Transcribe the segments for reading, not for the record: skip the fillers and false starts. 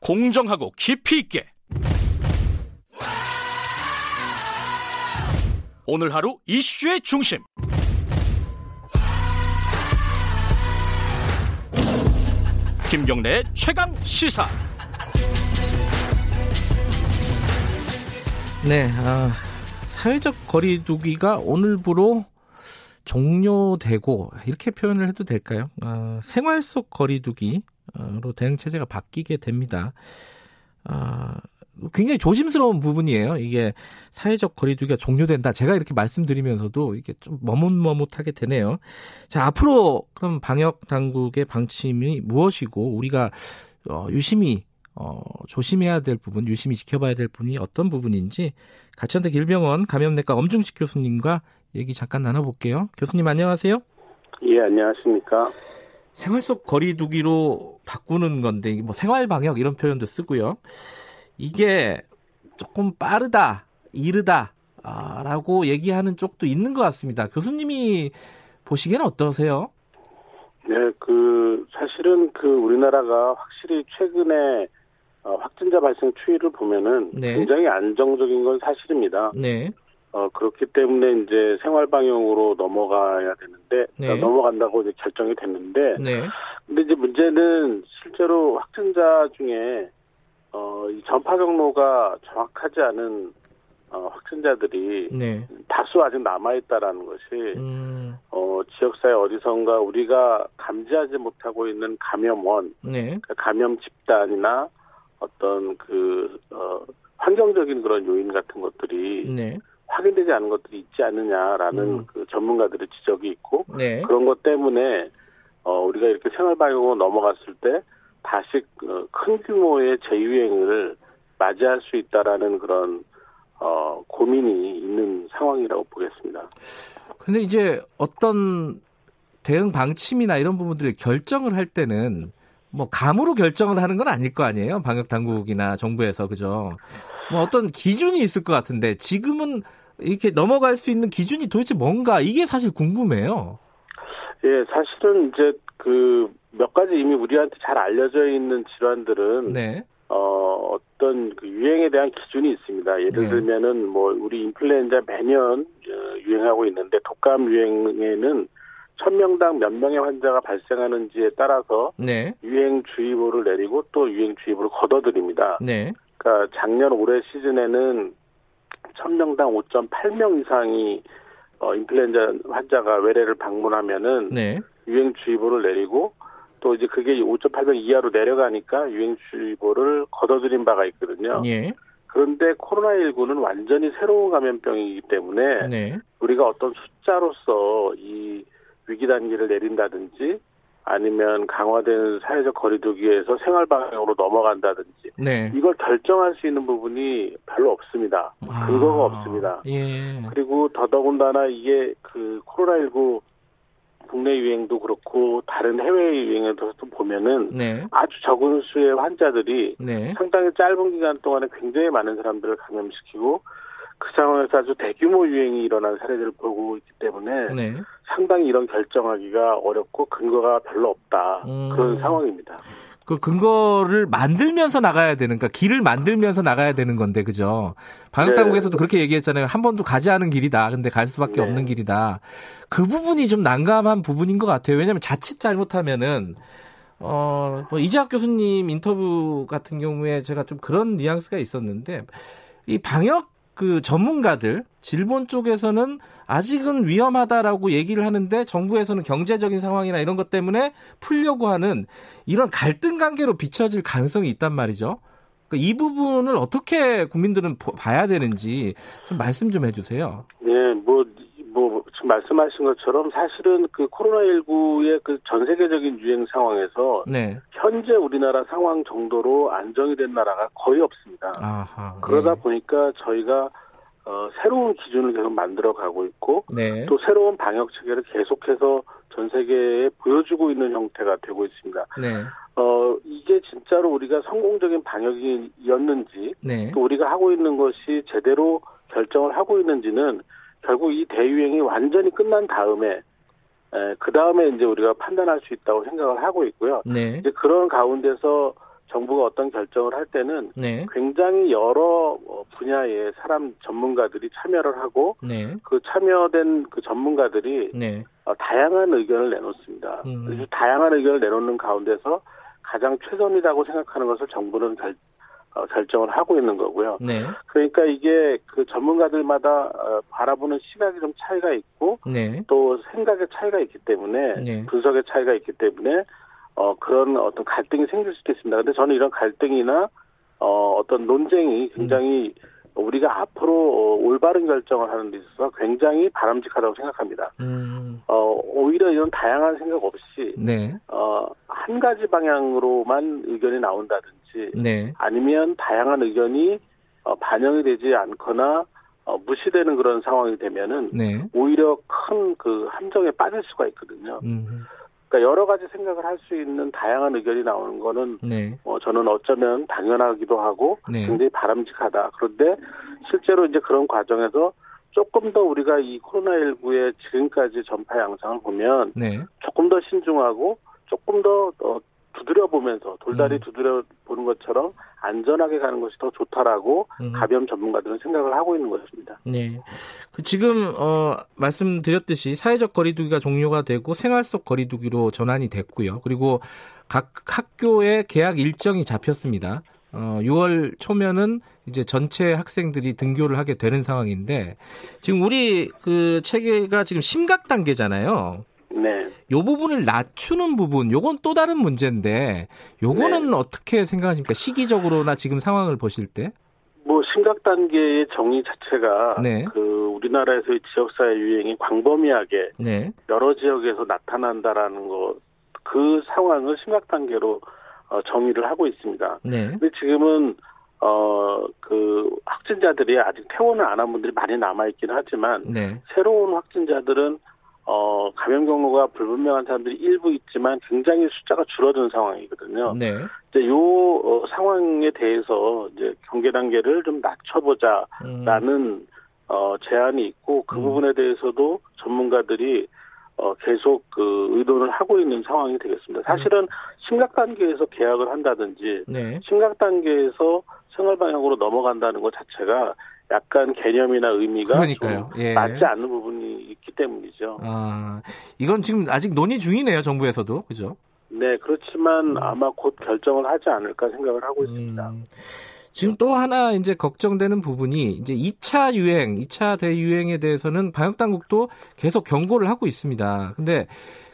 공정하고 깊이 있게 오늘 하루 이슈의 중심 김경래의 최강 시사. 네, 사회적 거리두기가 오늘부로 종료되고 이렇게 표현을 해도 될까요? 생활 속 거리두기로 대응 체제가 바뀌게 됩니다. 굉장히 조심스러운 부분이에요. 이게 사회적 거리두기가 종료된다. 제가 이렇게 말씀드리면서도 이게 좀 머뭇머뭇하게 되네요. 자, 앞으로 그럼 방역 당국의 방침이 무엇이고 우리가 유심히 조심해야 될 부분, 유심히 지켜봐야 될 부분이 어떤 부분인지 가천대 길병원 감염내과 엄중식 교수님과 얘기 잠깐 나눠볼게요. 교수님 안녕하세요. 예, 안녕하십니까. 생활 속 거리두기로 바꾸는 건데 뭐 생활 방역 이런 표현도 쓰고요. 이게 조금 빠르다, 이르다라고 얘기하는 쪽도 있는 것 같습니다. 교수님이 보시기에는 어떠세요? 네, 사실은 우리나라가 확실히 최근에 확진자 발생 추이를 보면은 네. 굉장히 안정적인 건 사실입니다. 네. 그렇기 때문에 이제 생활 방역으로 넘어가야 되는데 네. 그러니까 넘어간다고 이제 결정이 됐는데, 네. 근데 이제 문제는 실제로 확진자 중에 이 전파 경로가 정확하지 않은 확진자들이 네. 다수 아직 남아있다라는 것이 지역사회 어디선가 우리가 감지하지 못하고 있는 감염원, 네. 감염 집단이나 어떤 환경적인 그런 요인 같은 것들이 네. 확인되지 않은 것들이 있지 않느냐라는 전문가들의 지적이 있고 네. 그런 것 때문에 우리가 이렇게 생활방역으로 넘어갔을 때 다시 큰 규모의 재유행을 맞이할 수 있다라는 그런 고민이 있는 상황이라고 보겠습니다. 그런데 이제 어떤 대응 방침이나 이런 부분들을 결정을 할 때는 뭐 감으로 결정을 하는 건 아닐 거 아니에요? 방역 당국이나 정부에서 그죠? 뭐 어떤 기준이 있을 것 같은데 지금은 이렇게 넘어갈 수 있는 기준이 도대체 뭔가 이게 사실 궁금해요. 예, 사실은 이제 몇 가지 이미 우리한테 잘 알려져 있는 질환들은 네. 어떤 유행에 대한 기준이 있습니다. 예를 네. 들면은 뭐 우리 인플루엔자 매년 유행하고 있는데 독감 유행에는 1,000명당 몇 명의 환자가 발생하는지에 따라서 네. 유행주의보를 내리고 또 유행주의보를 걷어들입니다. 네. 그러니까 작년 올해 시즌에는 1,000명당 5.8명 이상이 인플루엔자 환자가 외래를 방문하면은 네. 유행주의보를 내리고 또 이제 그게 5.8명 이하로 내려가니까 유행주의보를 걷어들인 바가 있거든요. 예. 그런데 코로나19는 완전히 새로운 감염병이기 때문에 네. 우리가 어떤 숫자로서 이 위기 단계를 내린다든지 아니면 강화된 사회적 거리두기에서 생활 방향으로 넘어간다든지 네. 이걸 결정할 수 있는 부분이 별로 없습니다. 근거가 없습니다. 예. 그리고 더더군다나 이게 코로나19 국내 유행도 그렇고 다른 해외 유행에도 보면은 네. 아주 적은 수의 환자들이 네. 상당히 짧은 기간 동안에 굉장히 많은 사람들을 감염시키고 그 상황에서 아주 대규모 유행이 일어난 사례들을 보고 있기 때문에 네. 상당히 이런 결정하기가 어렵고 근거가 별로 없다. 그런 상황입니다. 그 근거를 만들면서 나가야 되는, 그러니까 길을 만들면서 나가야 되는 건데, 그죠? 방역당국에서도 네. 그렇게 얘기했잖아요. 한 번도 가지 않은 길이다. 근데 갈 수밖에 네. 없는 길이다. 그 부분이 좀 난감한 부분인 것 같아요. 왜냐하면 자칫 잘못하면은 뭐 이재학 교수님 인터뷰 같은 경우에 제가 좀 그런 뉘앙스가 있었는데 이 방역 전문가들 질본 쪽에서는 아직은 위험하다라고 얘기를 하는데 정부에서는 경제적인 상황이나 이런 것 때문에 풀려고 하는 이런 갈등 관계로 비춰질 가능성이 있단 말이죠. 그러니까 이 부분을 어떻게 국민들은 봐야 되는지 좀 말씀 좀 해주세요. 네, 뭐 지금 말씀하신 것처럼 사실은 코로나19의 전 세계적인 유행 상황에서 네. 현재 우리나라 상황 정도로 안정이 된 나라가 거의 없습니다. 아하, 네. 그러다 보니까 저희가 새로운 기준을 계속 만들어가고 있고 네. 또 새로운 방역 체계를 계속해서 전 세계에 보여주고 있는 형태가 되고 있습니다. 네. 이게 진짜로 우리가 성공적인 방역이었는지 네. 또 우리가 하고 있는 것이 제대로 결정을 하고 있는지는 결국 이 대유행이 완전히 끝난 다음에 그 다음에 이제 우리가 판단할 수 있다고 생각을 하고 있고요. 네. 이제 그런 가운데서 정부가 어떤 결정을 할 때는 네. 굉장히 여러 분야의 사람 전문가들이 참여를 하고 네. 그 참여된 그 전문가들이 네. 다양한 의견을 내놓습니다. 다양한 의견을 내놓는 가운데서 가장 최선이라고 생각하는 것을 정부는 결정을 하고 있는 거고요. 네. 그러니까 이게 그 전문가들마다 바라보는 시각이 좀 차이가 있고 네. 또 생각의 차이가 있기 때문에 네. 분석의 차이가 있기 때문에 그런 어떤 갈등이 생길 수도 있습니다. 그런데 저는 이런 갈등이나 어떤 논쟁이 굉장히 우리가 앞으로 올바른 결정을 하는 데 있어서 굉장히 바람직하다고 생각합니다. 오히려 이런 다양한 생각 없이 네. 한 가지 방향으로만 의견이 나온다든지 네. 아니면 다양한 의견이 반영이 되지 않거나 무시되는 그런 상황이 되면은 네. 오히려 큰 그 함정에 빠질 수가 있거든요. 그러니까 여러 가지 생각을 할 수 있는 다양한 의견이 나오는 거는 네. 저는 어쩌면 당연하기도 하고 네. 굉장히 바람직하다. 그런데 실제로 이제 그런 과정에서 조금 더 우리가 이 코로나19의 지금까지 전파 양상을 보면 네. 조금 더 신중하고 조금 더 두드려보면서 돌다리 두드려보는 것처럼 안전하게 가는 것이 더 좋다라고 가벼운 전문가들은 생각을 하고 있는 것입니다. 네, 지금 말씀드렸듯이 사회적 거리두기가 종료가 되고 생활 속 거리두기로 전환이 됐고요. 그리고 각 학교의 개학 일정이 잡혔습니다. 6월 초면은 이제 전체 학생들이 등교를 하게 되는 상황인데 지금 우리 그 체계가 지금 심각 단계잖아요. 네. 요 부분을 낮추는 부분, 요건 또 다른 문제인데, 요거는 네. 어떻게 생각하십니까? 시기적으로나 지금 상황을 보실 때? 뭐, 심각 단계의 정의 자체가, 네. 우리나라에서의 지역사회 유행이 광범위하게, 네. 여러 지역에서 나타난다라는 것, 그 상황을 심각 단계로 정의를 하고 있습니다. 네. 근데 지금은, 확진자들이 아직 퇴원을 안 한 분들이 많이 남아있긴 하지만, 네. 새로운 확진자들은 감염 경로가 불분명한 사람들이 일부 있지만 굉장히 숫자가 줄어든 상황이거든요. 네. 이제 상황에 대해서 이제 경계 단계를 좀 낮춰보자라는 제안이 있고 그 부분에 대해서도 전문가들이 계속 의논을 하고 있는 상황이 되겠습니다. 사실은 심각 단계에서 개학을 한다든지 네. 심각 단계에서 생활 방향으로 넘어간다는 것 자체가 약간 개념이나 의미가 좀 예. 맞지 않는 부분이 있기 때문이죠. 아, 이건 지금 아직 논의 중이네요, 정부에서도. 그죠? 네, 그렇지만 아마 곧 결정을 하지 않을까 생각을 하고 있습니다. 지금 또 하나 이제 걱정되는 부분이 이제 2차 유행, 2차 대유행에 대해서는 방역당국도 계속 경고를 하고 있습니다. 근데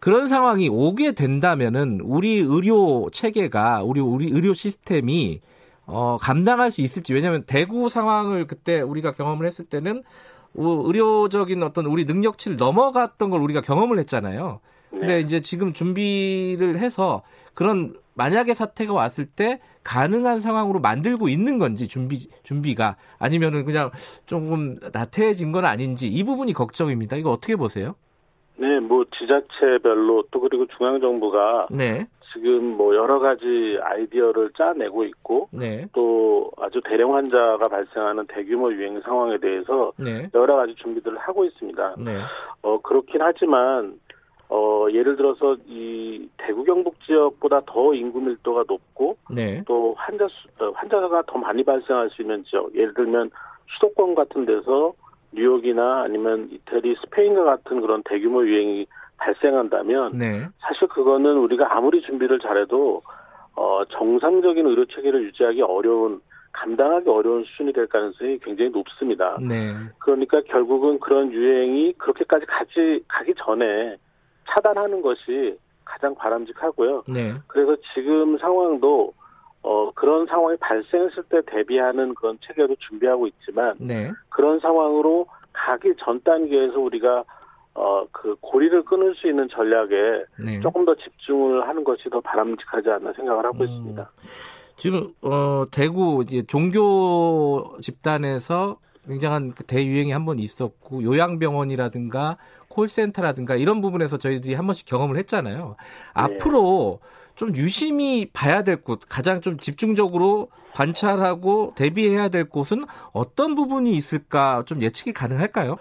그런 상황이 오게 된다면은 우리 의료 체계가, 우리 의료 시스템이 감당할 수 있을지. 왜냐하면 대구 상황을 그때 우리가 경험을 했을 때는 의료적인 어떤 우리 능력치를 넘어갔던 걸 우리가 경험을 했잖아요. 근데 네. 이제 지금 준비를 해서 그런 만약에 사태가 왔을 때 가능한 상황으로 만들고 있는 건지 준비가 아니면은 그냥 조금 나태해진 건 아닌지 이 부분이 걱정입니다. 이거 어떻게 보세요? 네, 뭐 지자체별로 또 그리고 중앙정부가 네. 지금 뭐 여러 가지 아이디어를 짜내고 있고 네. 또 아주 대량 환자가 발생하는 대규모 유행 상황에 대해서 네. 여러 가지 준비들을 하고 있습니다. 네. 그렇긴 하지만 예를 들어서 이 대구 경북 지역보다 더 인구 밀도가 높고 네. 또 환자가 더 많이 발생할 수 있는 지역, 예를 들면 수도권 같은 데서 뉴욕이나 아니면 이태리, 스페인과 같은 그런 대규모 유행이 발생한다면 네. 사실 그거는 우리가 아무리 준비를 잘해도 정상적인 의료 체계를 유지하기 어려운, 감당하기 어려운 수준이 될 가능성이 굉장히 높습니다. 네. 그러니까 결국은 그런 유행이 그렇게까지 가기 전에 차단하는 것이 가장 바람직하고요. 네. 그래서 지금 상황도 그런 상황이 발생했을 때 대비하는 그런 체계로 준비하고 있지만 네. 그런 상황으로 가기 전 단계에서 우리가 고리를 끊을 수 있는 전략에 네. 조금 더 집중을 하는 것이 더 바람직하지 않나 생각을 하고 있습니다. 지금 대구 이제 종교 집단에서 굉장한 대유행이 한번 있었고 요양병원이라든가 콜센터라든가 이런 부분에서 저희들이 한 번씩 경험을 했잖아요. 네. 앞으로 좀 유심히 봐야 될 곳, 가장 좀 집중적으로 관찰하고 대비해야 될 곳은 어떤 부분이 있을까 좀 예측이 가능할까요?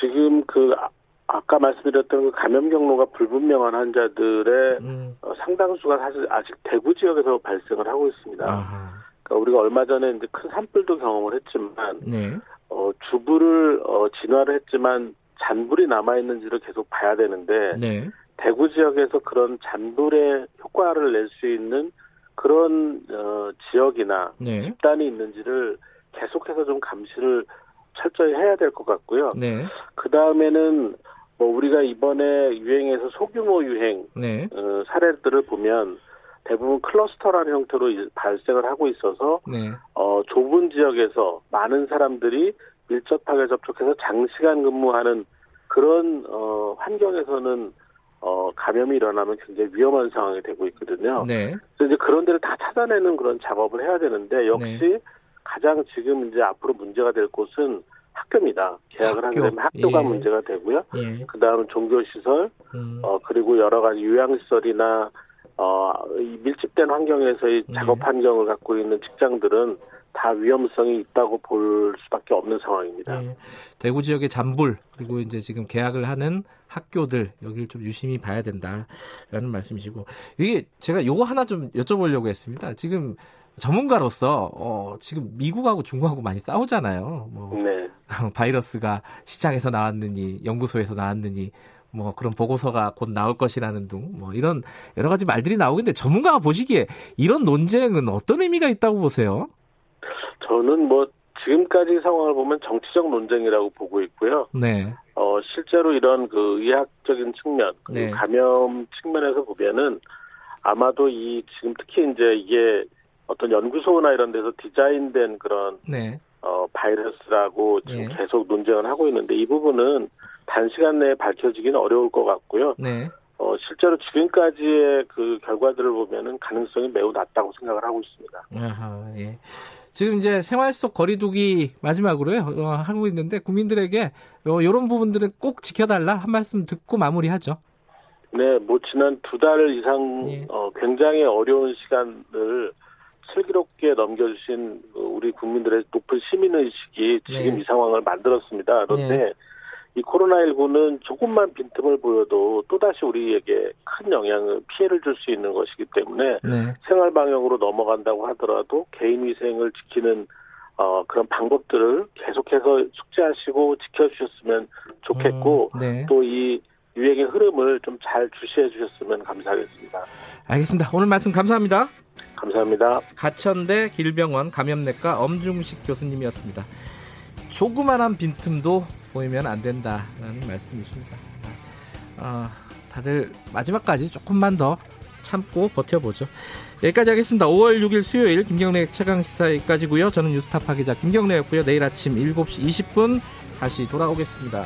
지금 아까 말씀드렸던 그 감염 경로가 불분명한 환자들의 상당수가 사실 아직 대구 지역에서 발생을 하고 있습니다. 그러니까 우리가 얼마 전에 이제 큰 산불도 경험을 했지만 네. 주부를 진화를 했지만 잔불이 남아있는지를 계속 봐야 되는데 네. 대구 지역에서 그런 잔불의 효과를 낼 수 있는 그런 지역이나 네. 집단이 있는지를 계속해서 좀 감시를 철저히 해야 될 것 같고요. 네. 그 다음에는 뭐 우리가 이번에 유행에서 소규모 유행 네. 사례들을 보면 대부분 클러스터라는 형태로 발생을 하고 있어서 네. 좁은 지역에서 많은 사람들이 밀접하게 접촉해서 장시간 근무하는 그런 환경에서는 감염이 일어나면 굉장히 위험한 상황이 되고 있거든요. 네. 그래서 이제 그런 데를 다 찾아내는 그런 작업을 해야 되는데 역시 네. 가장 지금 이제 앞으로 문제가 될 곳은 학교입니다. 계약을 하게 되면 학교가 예. 문제가 되고요. 예. 그 다음 종교시설, 그리고 여러 가지 요양시설이나 밀집된 환경에서의 예. 작업 환경을 갖고 있는 직장들은 다 위험성이 있다고 볼 수밖에 없는 상황입니다. 예. 대구 지역의 잔불 그리고 이제 지금 계약을 하는 학교들 여기를 좀 유심히 봐야 된다라는 말씀이시고 이게 제가 요거 하나 좀 여쭤보려고 했습니다. 지금 전문가로서 지금 미국하고 중국하고 많이 싸우잖아요. 뭐 네. 바이러스가 시장에서 나왔느니 연구소에서 나왔느니 뭐 그런 보고서가 곧 나올 것이라는 등 뭐 이런 여러 가지 말들이 나오는데 전문가가 보시기에 이런 논쟁은 어떤 의미가 있다고 보세요? 저는 뭐 지금까지 상황을 보면 정치적 논쟁이라고 보고 있고요. 네. 실제로 이런 그 의학적인 측면, 그리고 네. 감염 측면에서 보면은 아마도 이 지금 특히 이제 이게 어떤 연구소나 이런 데서 디자인된 그런 네. 바이러스라고 지금 네. 계속 논쟁을 하고 있는데 이 부분은 단시간 내에 밝혀지기는 어려울 것 같고요. 네. 실제로 지금까지의 그 결과들을 보면은 가능성이 매우 낮다고 생각을 하고 있습니다. 아하, 예. 지금 이제 생활 속 거리두기 마지막으로요 하고 있는데 국민들에게 이런 부분들은 꼭 지켜달라 한 말씀 듣고 마무리하죠. 네, 뭐 지난 두 달 이상 예. 굉장히 어려운 시간을 슬기롭게 넘겨주신 우리 국민들의 높은 시민의식이 지금 네. 이 상황을 만들었습니다. 그런데 네. 이 코로나19는 조금만 빈틈을 보여도 또다시 우리에게 큰 영향을 피해를 줄 수 있는 것이기 때문에 네. 생활방역으로 넘어간다고 하더라도 개인위생을 지키는 그런 방법들을 계속해서 숙지하시고 지켜주셨으면 좋겠고 네. 또 이 유행의 흐름을 좀 잘 주시해 주셨으면 감사하겠습니다. 알겠습니다. 오늘 말씀 감사합니다. 감사합니다. 가천대 길병원 감염내과 엄중식 교수님이었습니다. 조그만한 빈틈도 보이면 안 된다라는 말씀이십니다. 다들 마지막까지 조금만 더 참고 버텨보죠. 여기까지 하겠습니다. 5월 6일 수요일 김경래 최강시사 여기까지고요. 저는 뉴스타파 기자 김경래였고요. 내일 아침 7시 20분 다시 돌아오겠습니다.